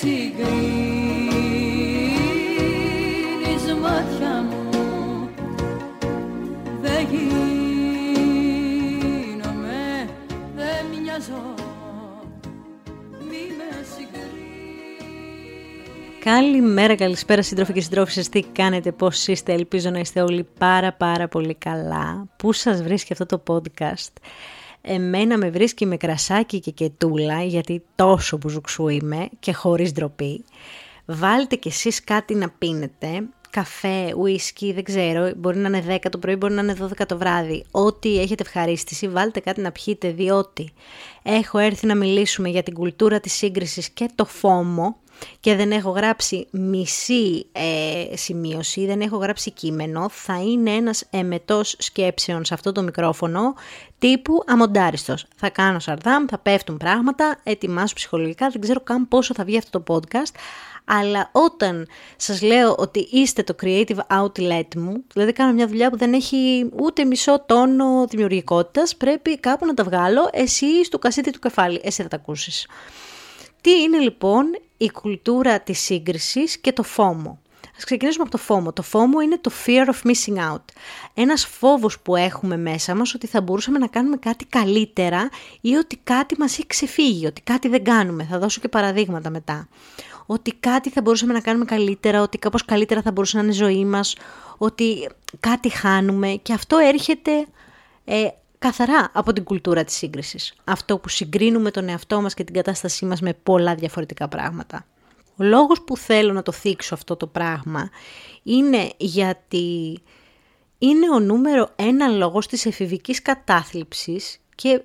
συγκρίνεις μάτια μου, δεν γίνομαι, δεν μοιάζω, μη με συγκρίνεις. Καλημέρα, καλησπέρα σύντροφοι και συντρόφισσες, τι κάνετε, πώς είστε, ελπίζω να είστε όλοι πάρα πολύ καλά. Πού σας βρίσκει αυτό το podcast? Εμένα με βρίσκει με κρασάκι και κετούλα, γιατί τόσο μπουζουξού είμαι και χωρίς ντροπή. Βάλτε κι εσείς κάτι να πίνετε, καφέ, ουίσκι, δεν ξέρω, μπορεί να είναι 10 το πρωί, μπορεί να είναι 12 το βράδυ. Ό,τι έχετε ευχαρίστηση, βάλτε κάτι να πιείτε, διότι έχω έρθει να μιλήσουμε για την κουλτούρα της σύγκρισης και το φόμο και δεν έχω γράψει μισή σημείωση, δεν έχω γράψει κείμενο. Θα είναι ένας εμετός σκέψεων σε αυτό το μικρόφωνο, τύπου αμοντάριστος. Θα κάνω σαρδάμ, θα πέφτουν πράγματα, ετοιμάσου ψυχολογικά, δεν ξέρω καν πόσο θα βγει αυτό το podcast, αλλά όταν σας λέω ότι είστε το creative outlet μου, δηλαδή κάνω μια δουλειά που δεν έχει ούτε μισό τόνο δημιουργικότητας, πρέπει κάπου να τα βγάλω, εσύ στο κασίτι του κεφάλι, εσύ θα τα ακούσεις. Τι είναι λοιπόν η κουλτούρα της σύγκρισης και το FOMO? Ας ξεκινήσουμε από το FOMO. Το FOMO είναι το fear of missing out. Ένας φόβος που έχουμε μέσα μας ότι θα μπορούσαμε να κάνουμε κάτι καλύτερα ή ότι κάτι μας έχει ξεφύγει, ότι κάτι δεν κάνουμε. Θα δώσω και παραδείγματα μετά. Ότι κάτι θα μπορούσαμε να κάνουμε καλύτερα, ότι κάπως καλύτερα θα μπορούσε να είναι η ζωή μας, ότι κάτι χάνουμε, και αυτό έρχεται καθαρά από την κουλτούρα της σύγκρισης. Αυτό που συγκρίνουμε τον εαυτό μας και την κατάστασή μας με πολλά διαφορετικά πράγματα. Ο λόγος που θέλω να το θίξω αυτό το πράγμα είναι γιατί είναι ο νούμερο ένα λόγος της εφηβικής κατάθλιψης και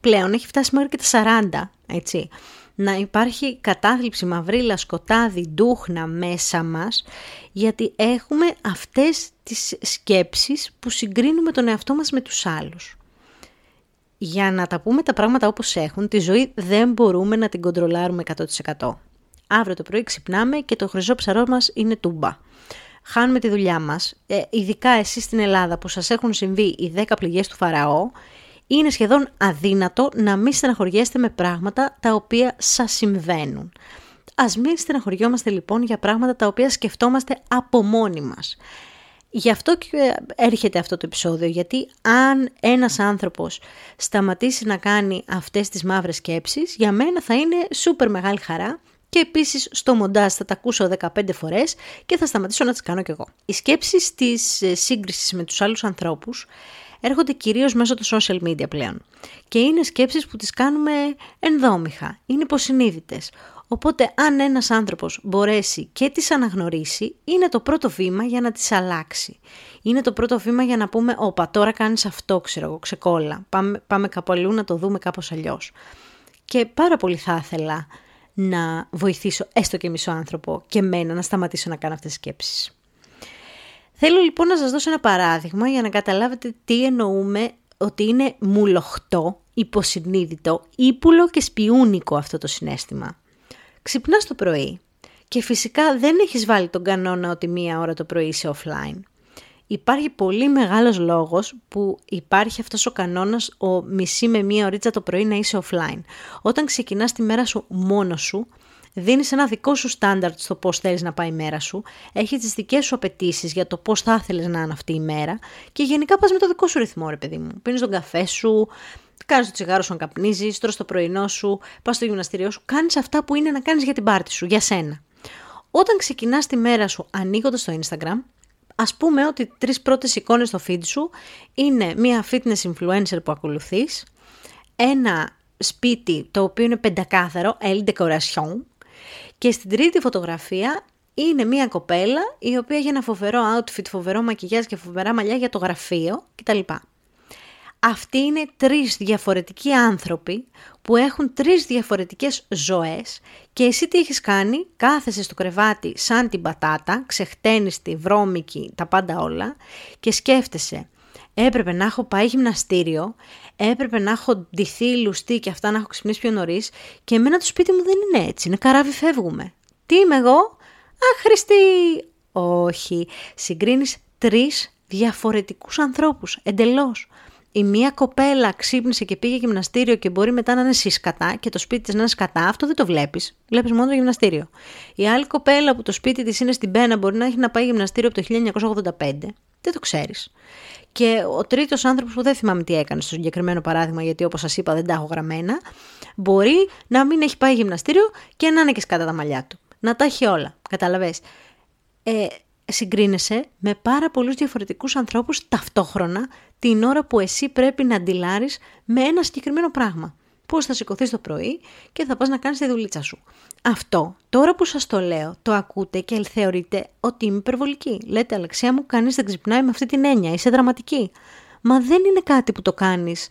πλέον έχει φτάσει μέχρι και τα 40, έτσι. Να υπάρχει κατάθλιψη, μαυρίλα, σκοτάδι, ντούχνα μέσα μας, γιατί έχουμε αυτές τις σκέψεις που συγκρίνουμε τον εαυτό μας με τους άλλους. Για να τα πούμε τα πράγματα όπως έχουν, τη ζωή δεν μπορούμε να την κοντρολάρουμε 100%. Αύριο το πρωί ξυπνάμε και το χρυσό ψαρό μας είναι τούμπα. Χάνουμε τη δουλειά μας, ειδικά εσείς στην Ελλάδα που σας έχουν συμβεί οι 10 πληγές του Φαραώ, είναι σχεδόν αδύνατο να μην στεναχωριέστε με πράγματα τα οποία σας συμβαίνουν. Ας μην στεναχωριόμαστε λοιπόν για πράγματα τα οποία σκεφτόμαστε από μόνοι μας. Γι' αυτό και έρχεται αυτό το επεισόδιο, γιατί αν ένας άνθρωπος σταματήσει να κάνει αυτές τις μαύρες σκέψεις, για μένα θα είναι σούπερ μεγάλη χαρά, και επίσης στο μοντάζ θα τα ακούσω 15 φορές και θα σταματήσω να τις κάνω κι εγώ. Οι σκέψεις της σύγκρισης με τους άλλους ανθρώπους έρχονται κυρίως μέσω των social media πλέον. Και είναι σκέψεις που τις κάνουμε ενδόμηχα, είναι υποσυνείδητες. Οπότε αν ένας άνθρωπος μπορέσει και τις αναγνωρίσει, είναι το πρώτο βήμα για να τις αλλάξει. Είναι το πρώτο βήμα για να πούμε «Όπα, τώρα κάνεις αυτό, ξέρω εγώ, ξεκόλα, πάμε κάπου αλλού να το δούμε κάπως αλλιώς». Και πάρα πολύ θα ήθελα να βοηθήσω έστω και μισό άνθρωπο και μένα να σταματήσω να κάνω αυτές τις σκέψεις. Θέλω λοιπόν να σας δώσω ένα παράδειγμα για να καταλάβετε τι εννοούμε ότι είναι μουλοχτό, υποσυνείδητο, ύπουλο και σπιούνικο αυτό το συναίσθημα. Ξυπνάς το πρωί και φυσικά δεν έχεις βάλει τον κανόνα ότι 1 ώρα το πρωί είσαι offline. Υπάρχει πολύ μεγάλος λόγος που υπάρχει αυτός ο κανόνας, ο 30 με 1 ωρίτσα το πρωί να είσαι offline. Όταν ξεκινάς τη μέρα σου μόνος σου, δίνεις ένα δικό σου στάνταρτ στο πώς θέλεις να πάει η μέρα σου, έχεις τις δικές σου απαιτήσεις για το πώς θα ήθελες να είναι αυτή η μέρα και γενικά πας με το δικό σου ρυθμό, ρε παιδί μου. Πίνεις τον καφέ σου, κάνεις το τσιγάρο σου αν καπνίζεις, τρως το πρωινό σου, πας στο γυμναστήριό σου, κάνεις αυτά που είναι να κάνεις για την πάρτι σου, για σένα. Όταν ξεκινάς τη μέρα σου ανοίγοντας το Instagram, ας πούμε ότι 3 πρώτες εικόνες στο feed σου είναι μια fitness influencer που ακολουθείς, ένα σπίτι το οποίο είναι πεντακάθαρο, El Decoration, και στην 3η φωτογραφία είναι μια κοπέλα η οποία έχει ένα φοβερό outfit, φοβερό μακιγιάζ και φοβερά μαλλιά για το γραφείο κτλ. Αυτοί είναι 3 διαφορετικοί άνθρωποι που έχουν 3 διαφορετικές ζωές και εσύ τι έχεις κάνει? Κάθεσαι στο κρεβάτι σαν την πατάτα, ξεχταίνεις τη βρώμικη, τα πάντα όλα, και σκέφτεσαι έπρεπε να έχω πάει γυμναστήριο, έπρεπε να έχω ντυθεί λουστή και αυτά, να έχω ξυπνήσει πιο νωρίς, και εμένα το σπίτι μου δεν είναι έτσι, είναι καράβι, φεύγουμε. Τι είμαι εγώ? Άχρηστη! Όχι, συγκρίνεις 3 διαφορετικούς ανθρώπους εντελώς. η μία κοπέλα ξύπνησε και πήγε γυμναστήριο και μπορεί μετά να είναι σύσκατα και το σπίτι της να είναι σκατά, αυτό δεν το βλέπεις. Βλέπεις μόνο το γυμναστήριο. Η άλλη κοπέλα που το σπίτι της είναι στην πένα μπορεί να έχει να πάει γυμναστήριο από το 1985. Δεν το ξέρεις. Και ο τρίτος άνθρωπος που δεν θυμάμαι τι έκανε στο συγκεκριμένο παράδειγμα, γιατί όπως σας είπα δεν τα έχω γραμμένα, μπορεί να μην έχει πάει γυμναστήριο και να είναι και σκατά τα μαλλιά του. Να τα έχει όλα. Καταλαβες. Συγκρίνεσαι με πάρα πολλούς διαφορετικούς ανθρώπους ταυτόχρονα την ώρα που εσύ πρέπει να αντιλάρεις με ένα συγκεκριμένο πράγμα. Πώς θα σηκωθείς το πρωί και θα πας να κάνεις τη δουλίτσα σου. Αυτό, τώρα που σας το λέω, το ακούτε και θεωρείτε ότι είμαι υπερβολική. Λέτε, Αλεξία μου, κανείς δεν ξυπνάει με αυτή την έννοια, είσαι δραματική. Μα δεν είναι κάτι που το κάνεις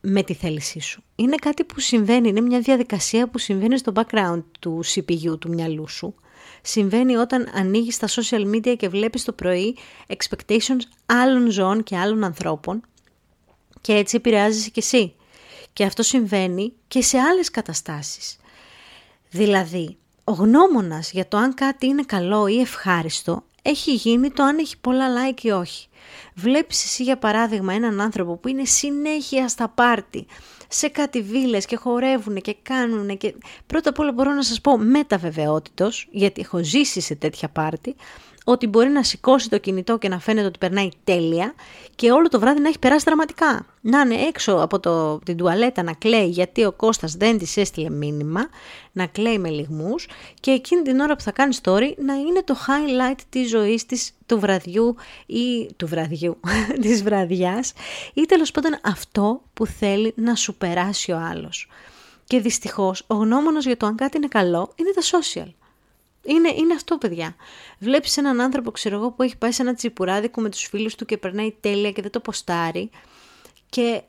με τη θέλησή σου. Είναι κάτι που συμβαίνει, είναι μια διαδικασία που συμβαίνει στο background του CPU, του μυαλού σου. Συμβαίνει όταν ανοίγεις τα social media και βλέπεις το πρωί expectations άλλων ζώων και άλλων ανθρώπων και έτσι επηρεάζεσαι κι εσύ. Και αυτό συμβαίνει και σε άλλες καταστάσεις. Δηλαδή, ο γνώμονας για το αν κάτι είναι καλό ή ευχάριστο έχει γίνει το αν έχει πολλά like ή όχι. Βλέπεις εσύ για παράδειγμα έναν άνθρωπο που είναι συνέχεια στα πάρτι, σε κάτι βίλες και χορεύουν και κάνουν και... Πρώτα απ' όλα μπορώ να σας πω με τα βεβαιότητος, γιατί έχω ζήσει σε τέτοια πάρτι, ότι μπορεί να σηκώσει το κινητό και να φαίνεται ότι περνάει τέλεια και όλο το βράδυ να έχει περάσει δραματικά. Να είναι έξω από την τουαλέτα να κλαίει γιατί ο Κώστας δεν της έστειλε μήνυμα, να κλαίει με λυγμούς και εκείνη την ώρα που θα κάνει story να είναι το highlight της ζωής της του βραδιού ή του βραδιού, της βραδιάς ή τέλος πάντων αυτό που θέλει να σου περάσει ο άλλος. Και δυστυχώς ο γνώμονας για το αν κάτι είναι καλό είναι τα social. Είναι αυτό, παιδιά. Βλέπεις έναν άνθρωπο, ξέρω εγώ, που έχει πάει σε ένα τσιπουράδικο με τους φίλους του και περνάει τέλεια και δεν το ποστάρει. Και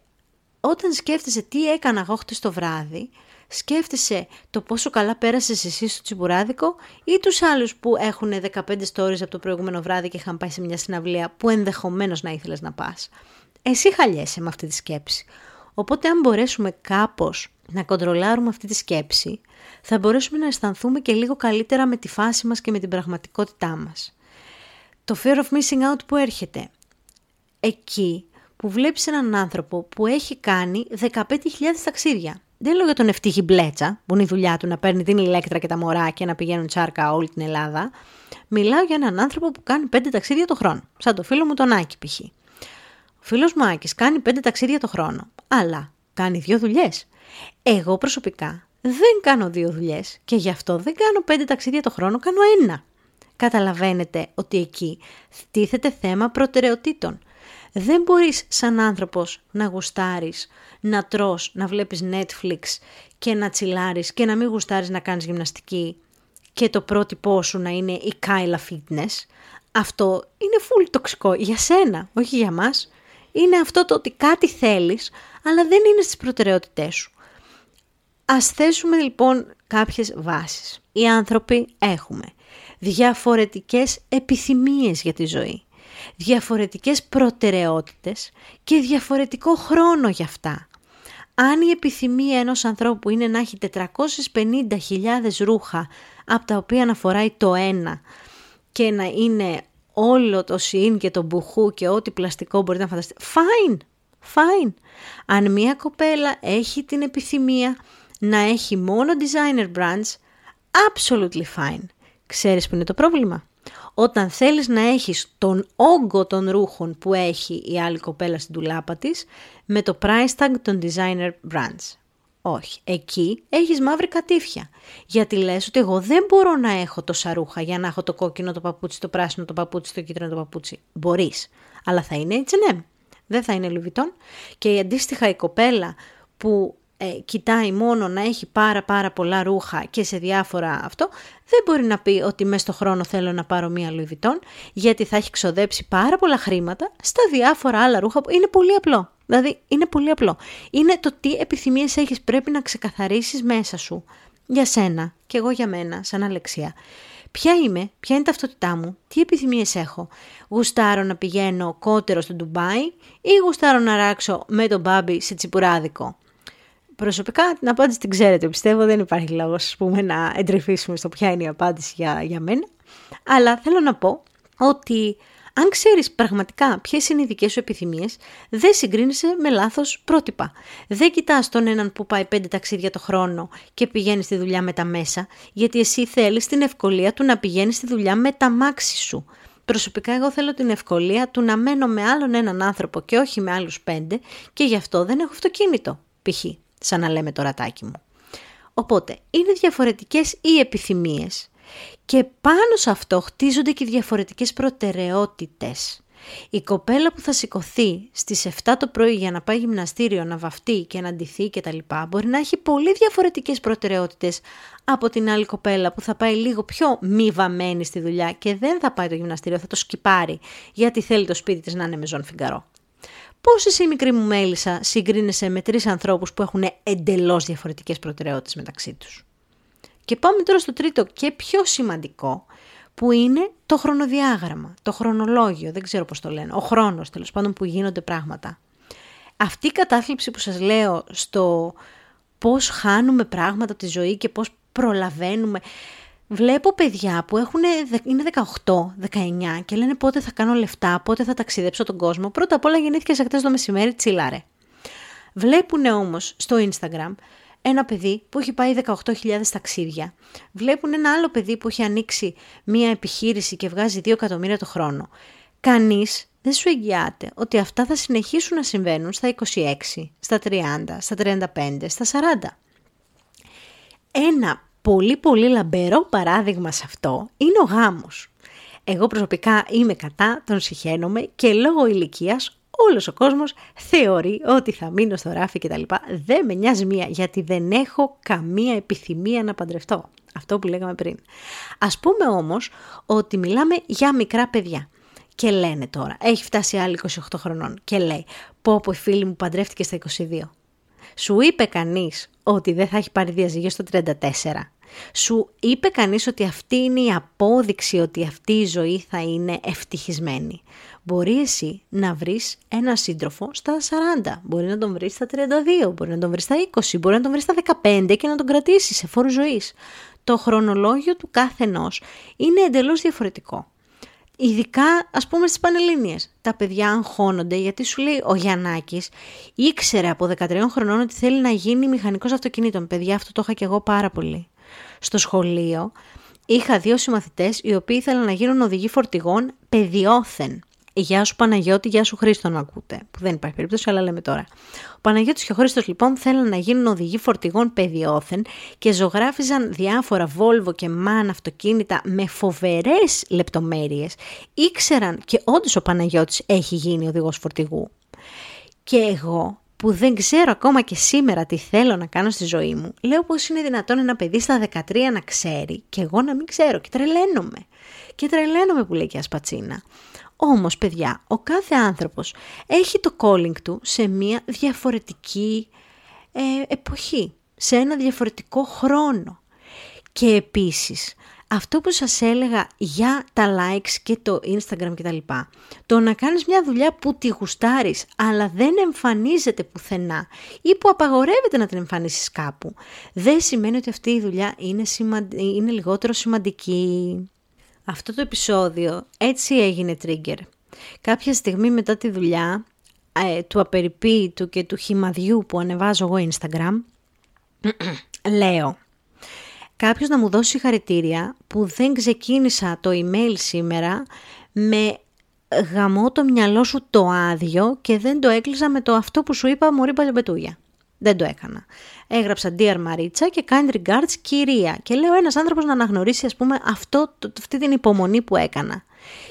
όταν σκέφτεσαι τι έκανα εγώ χτες το βράδυ, σκέφτεσαι το πόσο καλά πέρασες εσύ στο τσιπουράδικο ή τους άλλους που έχουν 15 stories από το προηγούμενο βράδυ και είχαν πάει σε μια συναυλία που ενδεχομένως να ήθελες να πας. Εσύ χαλιέσαι με αυτή τη σκέψη. Οπότε αν μπορέσουμε κάπως να κοντρολάρουμε αυτή τη σκέψη, θα μπορέσουμε να αισθανθούμε και λίγο καλύτερα με τη φάση μας και με την πραγματικότητά μας. Το fear of missing out που έρχεται. Εκεί που βλέπεις έναν άνθρωπο που έχει κάνει 15.000 ταξίδια. Δεν λέω για τον ευτύχη μπλέτσα, που είναι η δουλειά του να παίρνει την ηλέκτρα και τα μωρά και να πηγαίνουν τσάρκα όλη την Ελλάδα. Μιλάω για έναν άνθρωπο που κάνει 5 ταξίδια το χρόνο. Σαν το φίλο μου τον Άκη π.χ. Ο φίλος μου Άκης κάνει 5 ταξίδια το χρόνο, αλλά κάνει 2 δουλειές. Εγώ προσωπικά δεν κάνω 2 δουλειές και γι' αυτό δεν κάνω 5 ταξίδια το χρόνο, κάνω 1. Καταλαβαίνετε ότι εκεί τίθεται θέμα προτεραιοτήτων. Δεν μπορείς σαν άνθρωπος να γουστάρεις, να τρως, να βλέπεις Netflix και να τσιλάρεις και να μην γουστάρεις να κάνεις γυμναστική και το πρότυπό σου να είναι η Kyla Fitness. Αυτό είναι full τοξικό για σένα, όχι για μας. Είναι αυτό το ότι κάτι θέλεις, αλλά δεν είναι στις προτεραιότητές σου. Ας θέσουμε λοιπόν κάποιες βάσεις. Οι άνθρωποι έχουμε διαφορετικές επιθυμίες για τη ζωή, διαφορετικές προτεραιότητες και διαφορετικό χρόνο για αυτά. Αν η επιθυμία ενός ανθρώπου είναι να έχει 450.000 ρούχα, από τα οποία να φοράει το ένα και να είναι... όλο το σιν και το μπουχού και ό,τι πλαστικό μπορείτε να φανταστείτε. Fine. Αν μια κοπέλα έχει την επιθυμία να έχει μόνο designer brands, absolutely fine. Ξέρεις που είναι το πρόβλημα? Όταν θέλεις να έχεις τον όγκο των ρούχων που έχει η άλλη κοπέλα στην ντουλάπα της, με το price tag των designer brands. Όχι, εκεί έχεις μαύρη κατήφια, γιατί λες ότι εγώ δεν μπορώ να έχω τόσα ρούχα για να έχω το κόκκινο το παπούτσι, το πράσινο το παπούτσι, το κίτρινο το παπούτσι. Μπορείς, αλλά θα είναι H&M, δεν θα είναι Louis Vuitton. Και η αντίστοιχα η κοπέλα που κοιτάει μόνο να έχει πάρα πολλά ρούχα και σε διάφορα αυτό, δεν μπορεί να πει ότι μέσα στο χρόνο θέλω να πάρω μία Louis Vuitton, γιατί θα έχει ξοδέψει πάρα πολλά χρήματα στα διάφορα άλλα ρούχα που είναι πολύ απλό. Δηλαδή είναι πολύ απλό. Είναι το τι επιθυμίες έχεις, πρέπει να ξεκαθαρίσεις μέσα σου. Για σένα και εγώ για μένα σαν Αλεξία. Ποια είμαι, ποια είναι η ταυτότητά μου, τι επιθυμίες έχω. Γουστάρω να πηγαίνω κότερο στο Ντουμπάι ή γουστάρω να ράξω με τον Μπάμπι σε τσιπουράδικο. Προσωπικά την απάντηση την ξέρετε, πιστεύω δεν υπάρχει λόγος πούμε, να εντρυφήσουμε στο ποια είναι η απάντηση για μένα. Αλλά θέλω να πω ότι Αν ξέρεις πραγματικά ποιες είναι οι δικές σου επιθυμίες, δεν συγκρίνεσαι με λάθος πρότυπα. Δεν κοιτάς τον έναν που πάει 5 ταξίδια το χρόνο και πηγαίνει στη δουλειά με τα μέσα, γιατί εσύ θέλεις την ευκολία του να πηγαίνεις στη δουλειά με τα μάξι σου. Προσωπικά εγώ θέλω την ευκολία του να μένω με άλλον έναν άνθρωπο και όχι με άλλους 5 και γι' αυτό δεν έχω αυτοκίνητο, π.χ. σαν να λέμε το ρατάκι μου. Οπότε είναι διαφορετικές οι επιθυμίες και πάνω σε αυτό χτίζονται και διαφορετικές προτεραιότητες. Η κοπέλα που θα σηκωθεί στις 7 το πρωί για να πάει γυμναστήριο, να βαφτεί και να ντυθεί και τα λοιπά, μπορεί να έχει πολύ διαφορετικές προτεραιότητες από την άλλη κοπέλα που θα πάει λίγο πιο μη βαμμένη στη δουλειά και δεν θα πάει το γυμναστήριο, θα το σκυπάρει γιατί θέλει το σπίτι της να είναι με ζών φιγκαρό. Πώς εσύ, μικρή μου Μέλισσα, συγκρίνεσαι με 3 ανθρώπους που έχουν εντελώς διαφορετικές προτεραιότητες μεταξύ τους? Και πάμε τώρα στο τρίτο και πιο σημαντικό, που είναι το χρονοδιάγραμμα, το χρονολόγιο, δεν ξέρω πώς το λένε, ο χρόνος τέλος πάντων που γίνονται πράγματα. Αυτή η κατάθλιψη που σας λέω στο πώς χάνουμε πράγματα από τη ζωή και πώς προλαβαίνουμε. Βλέπω παιδιά που είναι 18, 19 και λένε πότε θα κάνω λεφτά, πότε θα ταξιδέψω τον κόσμο. Πρώτα απ' όλα γεννήθηκες εχθές το μεσημέρι, τσίλαρε. Βλέπουν όμως στο Instagram ένα παιδί που έχει πάει 18.000 ταξίδια. Βλέπουν ένα άλλο παιδί που έχει ανοίξει μία επιχείρηση και βγάζει 2 εκατομμύρια το χρόνο. Κανείς δεν σου εγγυάται ότι αυτά θα συνεχίσουν να συμβαίνουν στα 26, στα 30, στα 35, στα 40. Ένα πολύ πολύ λαμπερό παράδειγμα σε αυτό είναι ο γάμος. Εγώ προσωπικά είμαι κατά, τον συχαίνομαι και λόγω ηλικίας όλος ο κόσμος θεωρεί ότι θα μείνω στο ράφι κτλ. Δεν με νοιάζει μία, γιατί δεν έχω καμία επιθυμία να παντρευτώ. Αυτό που λέγαμε πριν. Ας πούμε όμως ότι μιλάμε για μικρά παιδιά. Και λένε τώρα, έχει φτάσει άλλη 28 χρονών και λέει πω πω η φίλη μου παντρεύτηκε στα 22. Σου είπε κανείς ότι δεν θα έχει πάρει διαζύγιο στο 34. Σου είπε κανείς ότι αυτή είναι η απόδειξη ότι αυτή η ζωή θα είναι ευτυχισμένη. Μπορεί εσύ να βρεις ένα σύντροφο στα 40, μπορεί να τον βρεις στα 32, μπορεί να τον βρεις στα 20, μπορεί να τον βρεις στα 15 και να τον κρατήσεις σε φόρου ζωής. Το χρονολόγιο του καθενός είναι εντελώς διαφορετικό. Ειδικά ας πούμε στις Πανελλήνιες. Τα παιδιά αγχώνονται γιατί σου λέει ο Γιαννάκης ήξερε από 13 χρονών ότι θέλει να γίνει μηχανικός αυτοκινήτων. Παιδιά, αυτό το είχα και εγώ πάρα πολύ. Στο σχολείο είχα 2 συμμαθητές οι οποίοι ήθελαν να γίνουν οδηγοί φορτηγών παιδιόθεν. Γεια σου Παναγιώτη, γεια σου Χρήστο να ακούτε, που δεν υπάρχει περίπτωση αλλά λέμε τώρα. Ο Παναγιώτης και ο Χρήστος λοιπόν θέλαν να γίνουν οδηγοί φορτηγών παιδιόθεν και ζωγράφιζαν διάφορα Volvo και MAN αυτοκίνητα με φοβερές λεπτομέρειες. Ήξεραν και όντως ο Παναγιώτης έχει γίνει οδηγός φορτηγού. Και εγώ που δεν ξέρω ακόμα και σήμερα τι θέλω να κάνω στη ζωή μου, λέω πως είναι δυνατόν ένα παιδί στα 13 να ξέρει και εγώ να μην ξέρω και τρελαίνομαι. Και τρελαίνομαι που λέει και η Ασπατσίνα. Όμως παιδιά, ο κάθε άνθρωπος έχει το calling του σε μια διαφορετική εποχή, σε ένα διαφορετικό χρόνο. Και επίσης, αυτό που σας έλεγα για τα likes και το Instagram κτλ. Το να κάνεις μια δουλειά που τη γουστάρεις, αλλά δεν εμφανίζεται πουθενά ή που απαγορεύεται να την εμφανίσεις κάπου, δεν σημαίνει ότι αυτή η δουλειά είναι λιγότερο σημαντική. Αυτό το επεισόδιο έτσι έγινε trigger. Κάποια στιγμή μετά τη δουλειά του απεριποίητου και του χυμαδιού που ανεβάζω εγώ Instagram, λέω κάποιος να μου δώσει συγχαρητήρια που δεν ξεκίνησα το email σήμερα με γαμώ το μυαλό σου το άδειο και δεν το έκλεισα με το αυτό που σου είπα μωρή παλιομπετούγια. Δεν το έκανα. Έγραψα Dear Maritza και Kind Regards κυρία. Και λέω ένας άνθρωπος να αναγνωρίσει ας πούμε αυτή την υπομονή που έκανα.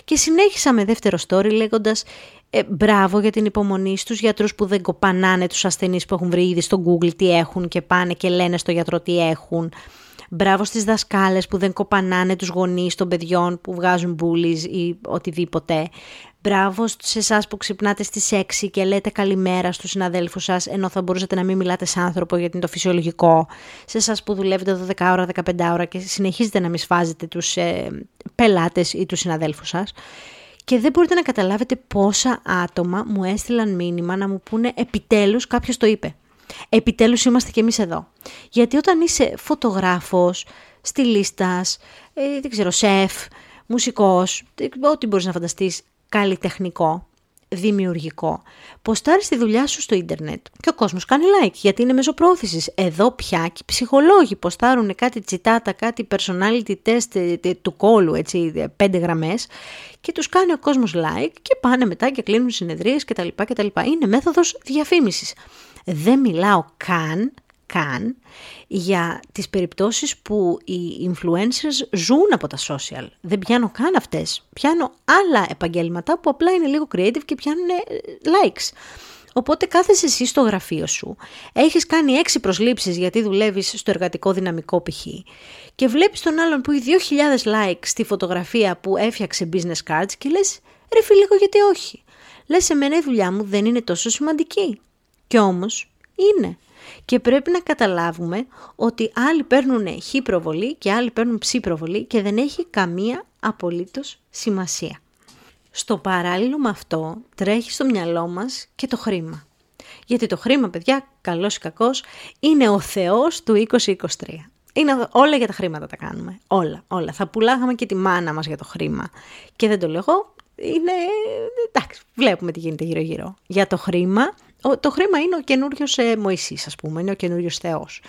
Και συνέχισα με δεύτερο story λέγοντας μπράβο για την υπομονή στους γιατρούς που δεν κοπανάνε τους ασθενείς που έχουν βρει ήδη στο Google τι έχουν και πάνε και λένε στο γιατρό τι έχουν. Μπράβο στις δασκάλες που δεν κοπανάνε τους γονείς των παιδιών που βγάζουν bullies ή οτιδήποτε. Μπράβο σε εσάς που ξυπνάτε στις 6 και λέτε καλημέρα στους συναδέλφους σας, ενώ θα μπορούσατε να μην μιλάτε σαν άνθρωπο γιατί είναι το φυσιολογικό. Σε εσάς που δουλεύετε 12 ώρα, 15 ώρα και συνεχίζετε να μη σφάζετε τους πελάτες ή τους συναδέλφους σας. Και δεν μπορείτε να καταλάβετε πόσα άτομα μου έστειλαν μήνυμα να μου πούνε επιτέλους κάποιος το είπε. Επιτέλους είμαστε κι εμείς εδώ. Γιατί όταν είσαι φωτογράφος, στιλίστας, δεν ξέρω, σεφ, μουσικός, ό,τι μπορείς να φανταστείς, καλλιτεχνικό, δημιουργικό, ποστάρεις τη δουλειά σου στο ίντερνετ και ο κόσμος κάνει like γιατί είναι μεσοπρόθεσης. Εδώ πια και οι ψυχολόγοι ποστάρουν κάτι τσιτάτα, κάτι personality test του κόλου, έτσι, 5 γραμμές, και τους κάνει ο κόσμος like και πάνε μετά και κλείνουν συνεδρίες κτλ. Είναι μέθοδος διαφήμισης. Δεν μιλάω καν για τις περιπτώσεις που οι influencers ζουν από τα social. Δεν πιάνω καν αυτές. Πιάνω άλλα επαγγέλματα που απλά είναι λίγο creative και πιάνουν likes. Οπότε κάθεσαι εσύ στο γραφείο σου, έχεις κάνει 6 προσλήψεις γιατί δουλεύεις στο εργατικό δυναμικό π.χ. και βλέπεις τον άλλον που έχει 2.000 likes στη φωτογραφία που έφτιαξε business cards και λες ρε φίλε, λίγο γιατί όχι. Λες εμένα η δουλειά μου δεν είναι τόσο σημαντική. Και όμως είναι. Και πρέπει να καταλάβουμε ότι άλλοι παίρνουν χ προβολή και άλλοι παίρνουν ψ προβολή και δεν έχει καμία απολύτως σημασία. Στο παράλληλο με αυτό τρέχει στο μυαλό μας και το χρήμα. Γιατί το χρήμα, παιδιά, καλός ή κακός, είναι ο θεός του 2023. Είναι όλα για τα χρήματα τα κάνουμε. Όλα. Θα πουλάγαμε και τη μάνα μας για το χρήμα. Και δεν το λέω εγώ, είναι... εντάξει, βλέπουμε τι γίνεται γύρω-γύρω. Για το χρήμα... Το χρήμα είναι ο καινούριος Μωυσής, ας πούμε, είναι ο καινούριος Θεός.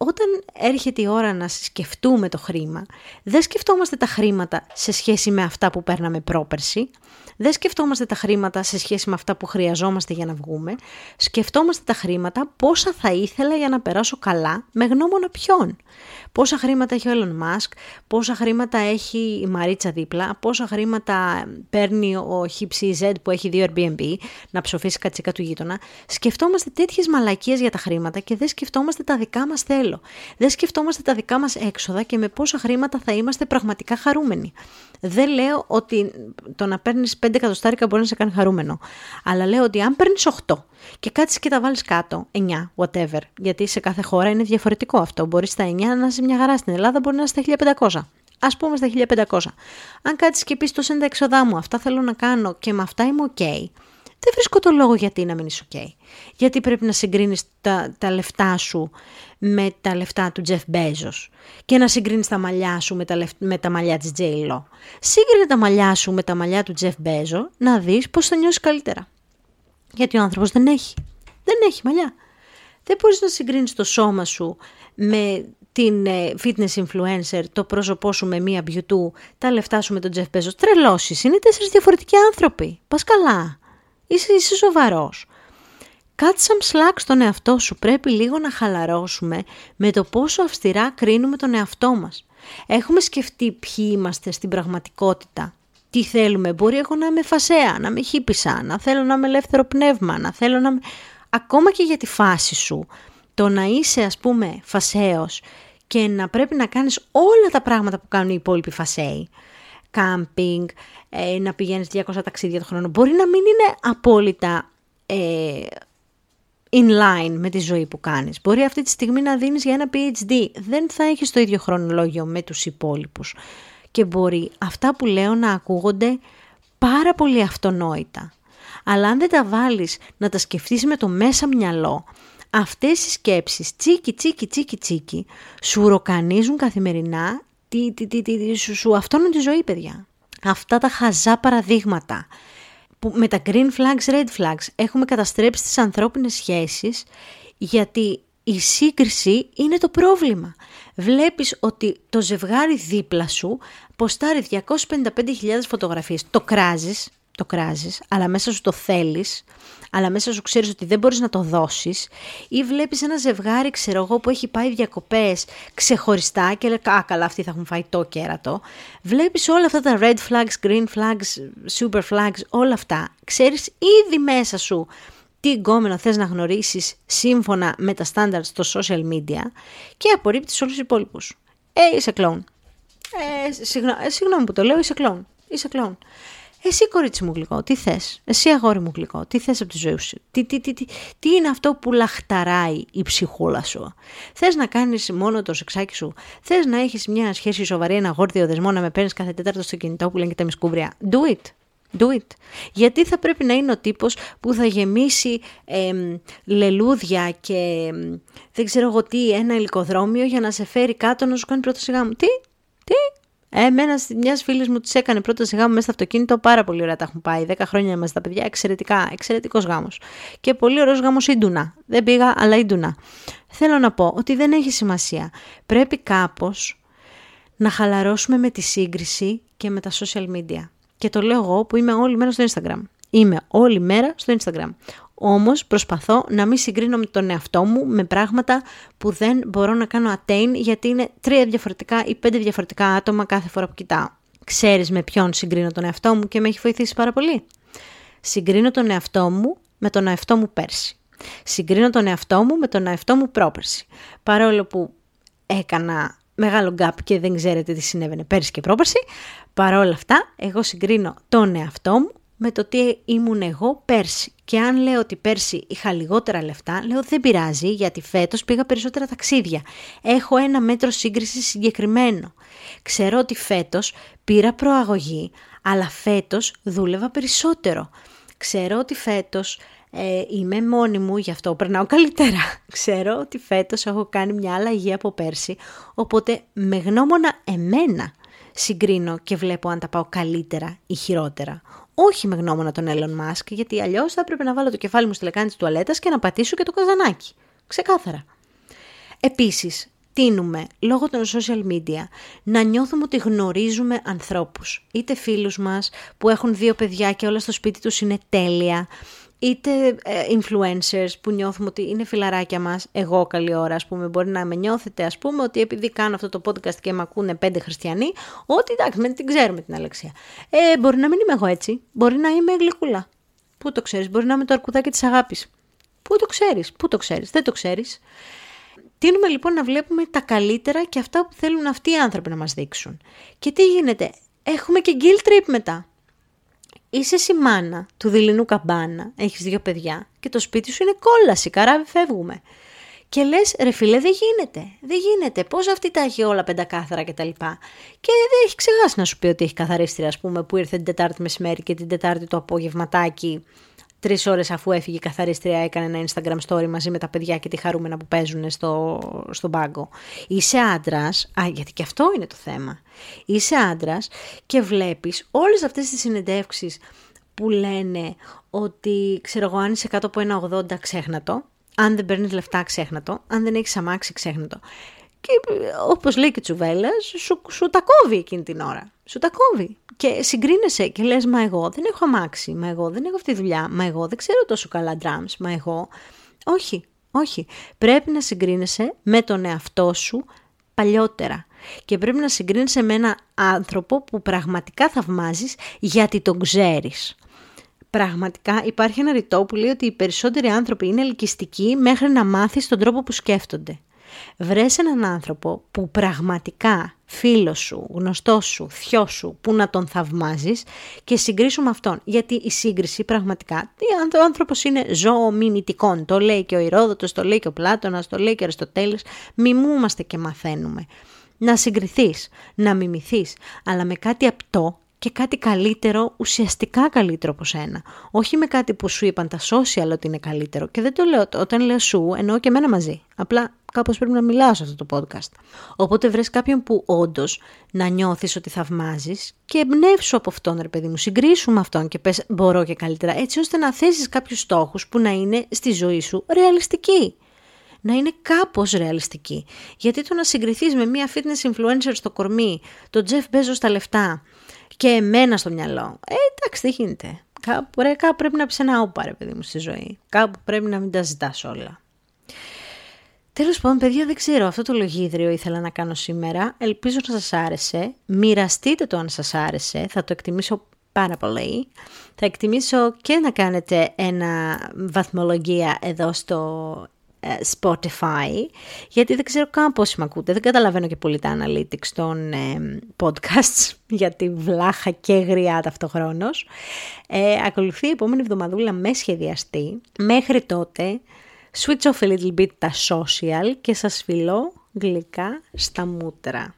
Όταν έρχεται η ώρα να σκεφτούμε το χρήμα, δεν σκεφτόμαστε τα χρήματα σε σχέση με αυτά που παίρναμε πρόπερση, δεν σκεφτόμαστε τα χρήματα σε σχέση με αυτά που χρειαζόμαστε για να βγούμε, σκεφτόμαστε τα χρήματα πόσα θα ήθελα για να περάσω καλά με γνώμονα ποιον. Πόσα χρήματα έχει ο Elon Musk, πόσα χρήματα έχει η Μαρίτσα δίπλα, πόσα χρήματα παίρνει ο HipCZ που έχει 2 Airbnb να ψοφήσει κατσίκα του γείτονα. Σκεφτόμαστε τέτοιες μαλακίες για τα χρήματα και δεν σκεφτόμαστε τα δικά μας θέλω. Δεν σκεφτόμαστε τα δικά μας έξοδα και με πόσα χρήματα θα είμαστε πραγματικά χαρούμενοι. Δεν λέω ότι το να παίρνεις 5 εκατοστάρικα μπορεί να σε κάνει χαρούμενο. Αλλά λέω ότι αν παίρνεις 8 και κάτσεις και τα βάλεις κάτω, 9, whatever, γιατί σε κάθε χώρα είναι διαφορετικό αυτό. Μπορείς στα 9 να είσαι μια χαρά, στην Ελλάδα μπορεί να είσαι στα 1500. Ας πούμε στα 1500. Αν κάτσεις και πεις τόσο είναι τα έξοδά μου, αυτά θέλω να κάνω και με αυτά είμαι ok. Δεν βρίσκω το λόγο γιατί να μην είσαι ok. Γιατί πρέπει να συγκρίνεις τα λεφτά σου με τα λεφτά του Jeff Bezos και να συγκρίνεις τα μαλλιά σου με τα μαλλιά της J-Lo. Σύγκρινε τα μαλλιά σου με τα μαλλιά του Jeff Bezos να δεις πώς θα νιώσεις καλύτερα. Γιατί ο άνθρωπος δεν έχει μαλλιά. Δεν μπορείς να συγκρίνεις το σώμα σου με την fitness influencer, το πρόσωπό σου με μία beauty, τα λεφτά σου με τον Jeff Bezos. Τρελώσεις, είναι 4 διαφορετικοί άνθρωποι. Πας καλά. Είσαι σοβαρός. Κάτσε σαν slack στον εαυτό σου. Πρέπει λίγο να χαλαρώσουμε με το πόσο αυστηρά κρίνουμε τον εαυτό μας. Έχουμε σκεφτεί ποιοι είμαστε στην πραγματικότητα. Τι θέλουμε. Μπορεί εγώ να είμαι φασέα, να είμαι χίπισσα, να θέλω να είμαι ελεύθερο πνεύμα, να θέλω να είμαι... Ακόμα και για τη φάση σου. Το να είσαι, ας πούμε, φασέος και να πρέπει να κάνεις όλα τα πράγματα που κάνουν οι υπόλοιποι φασέοι. Κάμπινγκ, να πηγαίνεις 200 ταξίδια το χρόνο, μπορεί να μην είναι απόλυτα in line με τη ζωή που κάνεις. Μπορεί αυτή τη στιγμή να δίνεις για ένα PhD, δεν θα έχεις το ίδιο χρονολόγιο με τους υπόλοιπους. Και μπορεί αυτά που λέω να ακούγονται πάρα πολύ αυτονόητα. Αλλά αν δεν τα βάλεις να τα σκεφτείς με το μέσα μυαλό, αυτές οι σκέψεις τσίκι σου ροκανίζουν καθημερινά σου αυτόνουν τη ζωή, παιδιά. Αυτά τα χαζά παραδείγματα που με τα green flags, red flags έχουμε καταστρέψει τις ανθρώπινες σχέσεις, γιατί η σύγκριση είναι το πρόβλημα. Βλέπεις ότι το ζευγάρι δίπλα σου ποστάρει 255.000 φωτογραφίες. Το κράζεις, αλλά μέσα σου το θέλεις, αλλά μέσα σου ξέρεις ότι δεν μπορείς να το δώσεις. Ή βλέπεις ένα ζευγάρι, ξέρω εγώ, που έχει πάει διακοπές ξεχωριστά και λέει καλά, αυτοί θα έχουν φάει το κέρατο. Βλέπεις όλα αυτά τα red flags, green flags, super flags, όλα αυτά. Ξέρεις ήδη μέσα σου τι γκόμενο θες να γνωρίσεις σύμφωνα με τα standards στο social media και απορρίπτεις όλους τους υπόλοιπους. Είσαι κλόουν. Συγγνώμη που το λέω, είσαι κλόουν. Εσύ, κορίτσι μου γλυκό, τι θες? Εσύ, αγόρι μου γλυκό, τι θες από τη ζωή σου? Τι είναι αυτό που λαχταράει η ψυχούλα σου? Θες να κάνεις μόνο το σεξάκι σου? Θες να έχεις μια σχέση σοβαρή, ένα γόρδιο δεσμό, να με παίρνεις κάθε τέταρτο στο κινητό που λένε και τα μισκούβρια? Do it. Γιατί θα πρέπει να είναι ο τύπος που θα γεμίσει λελούδια και δεν ξέρω εγώ τι, ένα υλικοδρόμιο για να σε φέρει κάτω να σου κάνει πρώτο σιγά μου? Τι? Εμένα μιας φίλης μου τις έκανε πρώτος γάμο μέσα στο αυτοκίνητο, πάρα πολύ ωραία τα έχουν πάει. 10 χρόνια είμαστε τα παιδιά, εξαιρετικά, εξαιρετικός γάμος. Και πολύ ωραίος γάμος ίντουνα. Δεν πήγα, αλλά ίντουνα. Θέλω να πω ότι δεν έχει σημασία. Πρέπει κάπως να χαλαρώσουμε με τη σύγκριση και με τα social media. Και το λέω εγώ που είμαι όλη μέρα στο Instagram. Είμαι όλη μέρα στο Instagram. Όμως προσπαθώ να μην συγκρίνω με τον εαυτό μου με πράγματα που δεν μπορώ να κάνω attain, γιατί είναι 3 διαφορετικά ή 5 διαφορετικά άτομα κάθε φορά που κοιτάω. Ξέρεις με ποιον συγκρίνω τον εαυτό μου και με έχει βοηθήσει πάρα πολύ? Συγκρίνω τον εαυτό μου με τον εαυτό μου πέρσι. Συγκρίνω τον εαυτό μου με τον εαυτό μου πρόπερσι. Παρόλο που έκανα μεγάλο gap και δεν ξέρετε τι συνέβαινε πέρσι και πρόπερσι, παρόλα αυτά εγώ συγκρίνω τον εαυτό μου με το τι ήμουν εγώ πέρσι. Και αν λέω ότι πέρσι είχα λιγότερα λεφτά, λέω δεν πειράζει, γιατί φέτος πήγα περισσότερα ταξίδια. Έχω ένα μέτρο σύγκρισης συγκεκριμένο. Ξέρω ότι φέτος πήρα προαγωγή, αλλά φέτος δούλευα περισσότερο. Ξέρω ότι φέτος είμαι μόνη μου, γι' αυτό περνάω καλύτερα. Ξέρω ότι φέτος έχω κάνει μια αλλαγή από πέρσι, οπότε με γνώμονα εμένα συγκρίνω και βλέπω αν τα πάω καλύτερα ή χειρότερα. Όχι με γνώμονα τον Elon Musk, γιατί αλλιώς θα έπρεπε να βάλω το κεφάλι μου στη λεκάνη της τουαλέτας και να πατήσω και το καζανάκι. Ξεκάθαρα. Επίσης, τείνουμε λόγω των social media να νιώθουμε ότι γνωρίζουμε ανθρώπους. Είτε φίλους μας που έχουν 2 παιδιά και όλα στο σπίτι τους είναι τέλεια, είτε influencers που νιώθουμε ότι είναι φιλαράκια μας. Εγώ καλή ώρα, ας πούμε, μπορεί να με νιώθετε, ας πούμε, ότι επειδή κάνω αυτό το podcast και με ακούνε 5 χριστιανοί, ότι εντάξει, με την ξέρουμε την Αλεξία. Μπορεί να μην είμαι εγώ έτσι, μπορεί να είμαι γλυκούλα. Πού το ξέρεις, μπορεί να είμαι το αρκουδάκι της αγάπης. Πού το ξέρεις, δεν το ξέρεις. Τείνουμε λοιπόν να βλέπουμε τα καλύτερα και αυτά που θέλουν αυτοί οι άνθρωποι να μας δείξουν. Και τι γίνεται, έχουμε και guilt trip μετά. Είσαι η μάνα του Δειλινού Καμπάνα, έχεις 2 παιδιά και το σπίτι σου είναι κόλαση, καράβι φεύγουμε. Και λες ρε φίλε δεν γίνεται, πώς αυτή τα έχει όλα πεντακάθαρα και τα λοιπά. Και δεν έχει ξεχάσει να σου πει ότι έχει καθαρίστρια, ας πούμε, που ήρθε την Τετάρτη μεσημέρι και την Τετάρτη το απογευματάκι, 3 ώρες αφού έφυγε η καθαρίστρια, έκανε ένα Instagram story μαζί με τα παιδιά και τη χαρούμενα που παίζουν στον πάγκο. Είσαι άντρας, γιατί και αυτό είναι το θέμα. Είσαι άντρας και βλέπεις όλες αυτές τις συνεντεύξεις που λένε ότι, ξέρω εγώ, αν είσαι κάτω από 1,80 ξέχνα το, αν δεν παίρνεις λεφτά ξέχνα το, αν δεν έχεις αμάξει ξέχνα το. Και όπως λέει και η τσουβέλα, σου τα κόβει εκείνη την ώρα. Σου τα κόβει. Και συγκρίνεσαι και λες, μα εγώ δεν έχω αμάξει, μα εγώ δεν έχω αυτή τη δουλειά, μα εγώ δεν ξέρω τόσο καλά drums, μα εγώ... Όχι. Πρέπει να συγκρίνεσαι με τον εαυτό σου παλιότερα. Και πρέπει να συγκρίνεσαι με έναν άνθρωπο που πραγματικά θαυμάζεις, γιατί τον ξέρεις. Πραγματικά υπάρχει ένα ρητό που λέει ότι οι περισσότεροι άνθρωποι είναι ελκυστικοί μέχρι να μάθεις τον τρόπο που σκέφτονται. Βρες έναν άνθρωπο που πραγματικά, φίλο σου, γνωστό σου, θειό σου, που να τον θαυμάζεις και συγκρίσου με αυτόν. Γιατί η σύγκριση πραγματικά, ο άνθρωπος είναι ζώο μιμητικών. Το λέει και ο Ηρόδοτος, το λέει και ο Πλάτωνας, το λέει και ο Αριστοτέλης. Μιμούμαστε και μαθαίνουμε. Να συγκριθείς, να μιμηθείς, αλλά με κάτι απτό και κάτι καλύτερο, ουσιαστικά καλύτερο από σένα. Όχι με κάτι που σου είπαν τα social ότι είναι καλύτερο. Και δεν το λέω, όταν λέω σου, εννοώ και εμένα μαζί. Απλά κάπως πρέπει να μιλάω σε αυτό το podcast. Οπότε βρες κάποιον που όντως να νιώθεις ότι θαυμάζεις και εμπνεύσου από αυτόν, ρε παιδί μου. Συγκρίσου με αυτόν και πες μπορώ και καλύτερα. Έτσι ώστε να θέσεις κάποιους στόχους που να είναι στη ζωή σου ρεαλιστικοί. Να είναι κάπως ρεαλιστικοί. Γιατί το να συγκριθείς με μια fitness influencer στο κορμί, τον Jeff Bezos στα λεφτά και εμένα στο μυαλό. Εντάξει, τι γίνεται. Κάπου πρέπει να πεις ένα όπα, ρε παιδί μου, στη ζωή. Κάπου πρέπει να μην τα ζητάς όλα. Τέλος πάντων, παιδιά, δεν ξέρω, αυτό το λογίδριο ήθελα να κάνω σήμερα. Ελπίζω να σας άρεσε. Μοιραστείτε το αν σας άρεσε. Θα το εκτιμήσω πάρα πολύ. Θα εκτιμήσω και να κάνετε ένα βαθμολογία εδώ στο Spotify, γιατί δεν ξέρω καν πόσοι με ακούτε. Δεν καταλαβαίνω και πολύ τα analytics των podcasts, γιατί βλάχα και γριά ταυτοχρόνως. Ακολουθεί η επόμενη εβδομαδούλα με σχεδιαστή. Μέχρι τότε, switch off a little bit τα social και σας φιλώ γλυκά στα μούτρα.